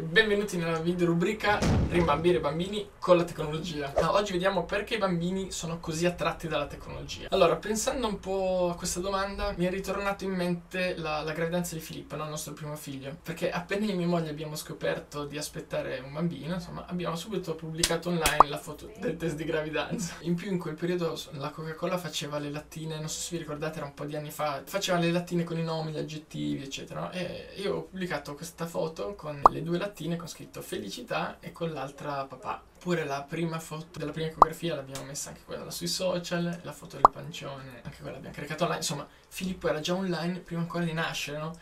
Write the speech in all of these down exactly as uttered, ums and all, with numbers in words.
Benvenuti nella video rubrica Rimbambire i bambini con la tecnologia. Oggi vediamo perché i bambini sono così attratti dalla tecnologia. Allora, pensando un po' a questa domanda, mi è ritornato in mente la, la gravidanza di Filippo, no? Il nostro primo figlio. Perché appena io e mia moglie abbiamo scoperto di aspettare un bambino, insomma, abbiamo subito pubblicato online la foto del test di gravidanza. In più in quel periodo la Coca-Cola faceva le lattine, non so se vi ricordate, era un po' di anni fa, faceva le lattine con i nomi, gli aggettivi, eccetera. E io ho pubblicato questa foto con le due lattine con scritto felicità e con l'altra papà. Oppure la prima foto della prima ecografia l'abbiamo messa anche quella sui social, la foto del pancione, anche quella l'abbiamo caricata online. Insomma, Filippo era già online prima ancora di nascere, no?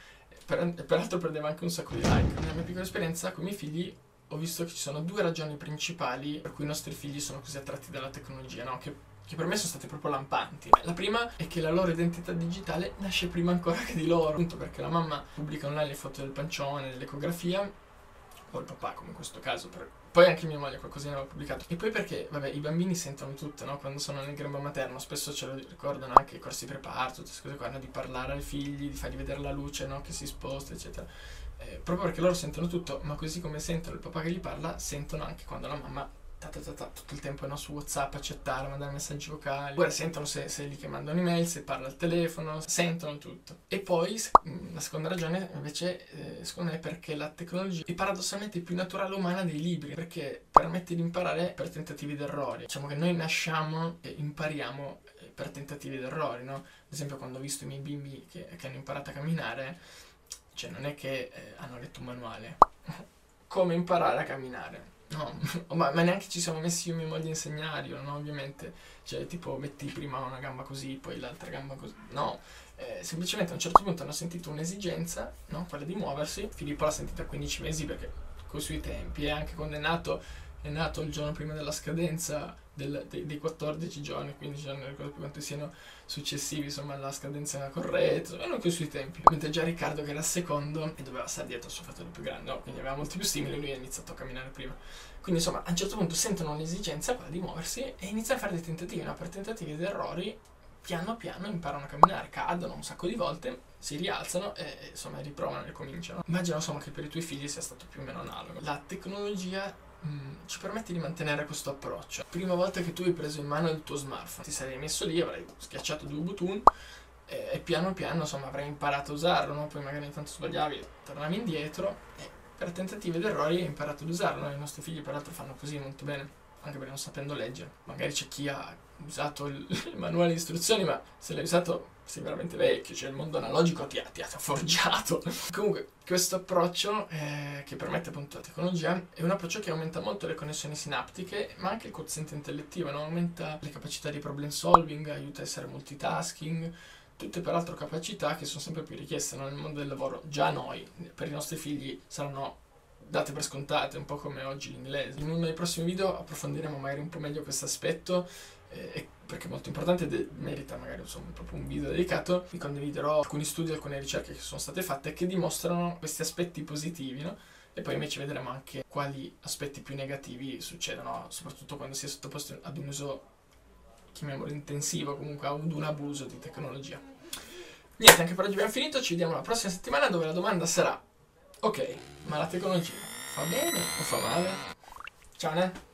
Per, peraltro perdeva anche un sacco di like. Nella mia piccola esperienza con i miei figli ho visto che ci sono due ragioni principali per cui i nostri figli sono così attratti dalla tecnologia, no? Che che per me sono state proprio lampanti. La prima è che la loro identità digitale nasce prima ancora che di loro, appunto perché la mamma pubblica online le foto del pancione, dell'ecografia, o il papà come in questo caso, per... poi anche mia moglie qualcosina l'ha pubblicato. E poi perché, vabbè, i bambini sentono tutto, no? Quando sono nel grembo materno spesso ce lo ricordano anche i corsi preparto, tutte queste cose qua, no? Di parlare ai figli, di fargli vedere la luce, no? Che si sposta, eccetera. Eh, proprio perché loro sentono tutto, ma così come sentono il papà che gli parla, sentono anche quando la mamma Ta ta ta ta, tutto il tempo, no? Su WhatsApp a chattare, mandare messaggi vocali, ora sentono se, se lì che mandano email, se parla al telefono, sentono tutto. E poi la seconda ragione invece eh, secondo me è perché la tecnologia è paradossalmente più naturale umana dei libri, perché permette di imparare per tentativi d'errori. Diciamo che noi nasciamo e impariamo per tentativi d'errori, no? Ad esempio, quando ho visto i miei bimbi che, che hanno imparato a camminare, cioè non è che eh, hanno letto un manuale come imparare a camminare. No, ma, ma neanche ci siamo messi io e mia moglie a insegnarglielo, no? Ovviamente, cioè tipo metti prima una gamba così, poi l'altra gamba così, no, eh, semplicemente a un certo punto hanno sentito un'esigenza, no? Quella di muoversi. Filippo l'ha sentita a quindici mesi perché coi suoi tempi, e anche quando è nato, è nato il giorno prima della scadenza del, dei, dei quattordici giorni, quindici giorni, non ricordo più quanti siano successivi, insomma, alla scadenza corretta, ma non coi suoi tempi. Mentre già Riccardo, che era il secondo e doveva stare dietro al suo fratello più grande, no? Quindi aveva molti più stimoli, lui ha iniziato a camminare prima. Quindi insomma, a un certo punto sentono l'esigenza, quella di muoversi, e iniziano a fare dei tentativi, no? Per tentativi ed errori, piano piano imparano a camminare, cadono un sacco di volte, si rialzano e insomma riprovano e cominciano. Immagino insomma che per i tuoi figli sia stato più o meno analogo. La tecnologia Mm, ci permette di mantenere questo approccio. Prima volta che tu hai preso in mano il tuo smartphone, ti sarei messo lì, avrai schiacciato due bottoni e, e piano piano insomma avrai imparato a usarlo, no? Poi magari intanto sbagliavi, tornavi indietro e per tentativi ed errori hai imparato ad usarlo, no? I nostri figli peraltro fanno così molto bene, anche perché non sapendo leggere. Magari c'è chi ha usato il, il manuale di istruzioni, ma se l'hai usato sei veramente vecchio, cioè il mondo analogico ti ha, ti ha forgiato. Comunque questo approccio eh, che permette appunto la tecnologia è un approccio che aumenta molto le connessioni sinaptiche, ma anche il quoziente intellettivo, no? Aumenta le capacità di problem solving, aiuta a essere multitasking, tutte peraltro capacità che sono sempre più richieste, no? Nel mondo del lavoro. Già noi, per i nostri figli, saranno date per scontate, un po' come oggi l'inglese. In uno dei prossimi video approfondiremo magari un po' meglio questo aspetto, eh, perché è molto importante e merita magari insomma proprio un video dedicato. Vi condividerò alcuni studi, alcune ricerche che sono state fatte che dimostrano questi aspetti positivi, no? E poi invece vedremo anche quali aspetti più negativi succedono, soprattutto quando si è sottoposti ad un uso, chiamiamolo intensivo, comunque ad un abuso di tecnologia. Niente, anche per oggi abbiamo finito, ci vediamo la prossima settimana dove la domanda sarà: ok, ma la tecnologia fa bene o fa male? Ciao, ne?